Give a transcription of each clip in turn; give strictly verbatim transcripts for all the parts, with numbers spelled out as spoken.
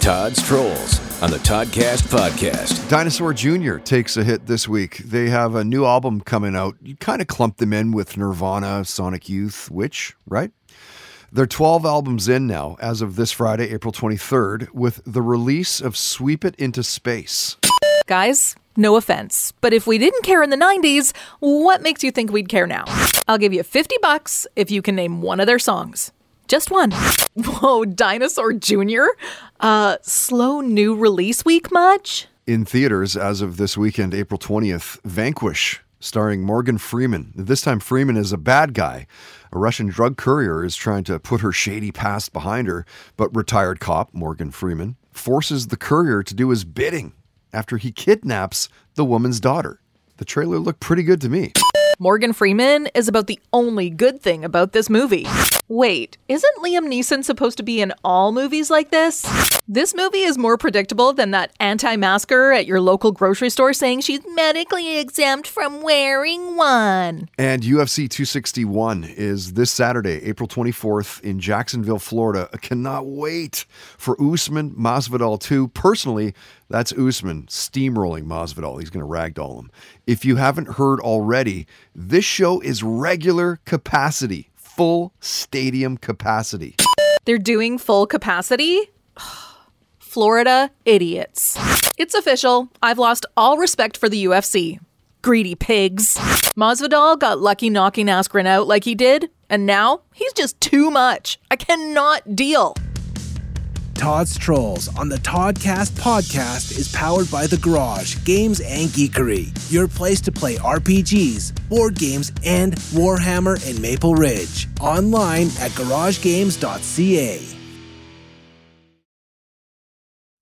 Todd's Trolls, on the Toddcast Podcast. Dinosaur Junior takes a hit this week. They have a new album coming out. You kind of clump them in with Nirvana, Sonic Youth, Witch, right? They're twelve albums in now, as of this Friday, April twenty-third, with the release of Sweep It Into Space. Guys, no offense, but if we didn't care in the nineties, what makes you think we'd care now? I'll give you fifty bucks if you can name one of their songs. Just one. Whoa, Dinosaur Junior? Uh, slow new release week much? In theaters, as of this weekend, April twentieth, Vanquish, starring Morgan Freeman. This time, Freeman is a bad guy. A Russian drug courier is trying to put her shady past behind her, but retired cop Morgan Freeman forces the courier to do his bidding after he kidnaps the woman's daughter. The trailer looked pretty good to me. Morgan Freeman is about the only good thing about this movie. Wait, isn't Liam Neeson supposed to be in all movies like this? This movie is more predictable than that anti-masker at your local grocery store saying she's medically exempt from wearing one. And U F C two sixty-one is this Saturday, April twenty-fourth in Jacksonville, Florida. I cannot wait for Usman Masvidal two. Personally, that's Usman steamrolling Masvidal. He's going to ragdoll him. If you haven't heard already, this show is regular capacity, full stadium capacity. They're doing full capacity? Florida idiots. It's official. I've lost all respect for the U F C. Greedy pigs. Masvidal got lucky knocking Askren out like he did, and now he's just too much. I cannot deal. Todd's Trolls on the Toddcast Podcast is powered by The Garage, Games and Geekery, your place to play R P Gs, board games, and Warhammer and Maple Ridge. Online at garage games dot c a.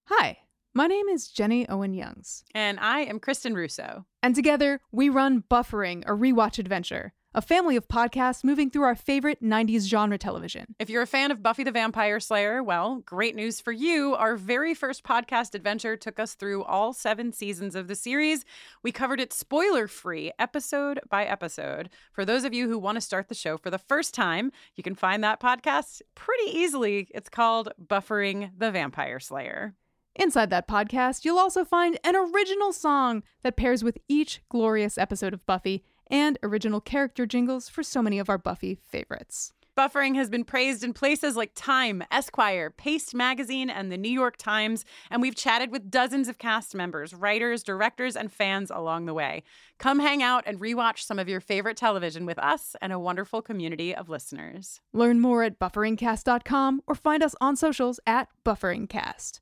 Hi, my name is Jenny Owen Youngs. And I am Kristen Russo. And together, we run Buffering, a rewatch adventure, a family of podcasts moving through our favorite nineties genre television. If you're a fan of Buffy the Vampire Slayer, well, great news for you. Our very first podcast adventure took us through all seven seasons of the series. We covered it spoiler-free, episode by episode. For those of you who want to start the show for the first time, you can find that podcast pretty easily. It's called Buffering the Vampire Slayer. Inside that podcast, you'll also find an original song that pairs with each glorious episode of Buffy, and original character jingles for so many of our Buffy favorites. Buffering has been praised in places like Time, Esquire, Paste Magazine, and the New York Times, and we've chatted with dozens of cast members, writers, directors, and fans along the way. Come hang out and rewatch some of your favorite television with us and a wonderful community of listeners. Learn more at buffering cast dot com or find us on socials at BufferingCast.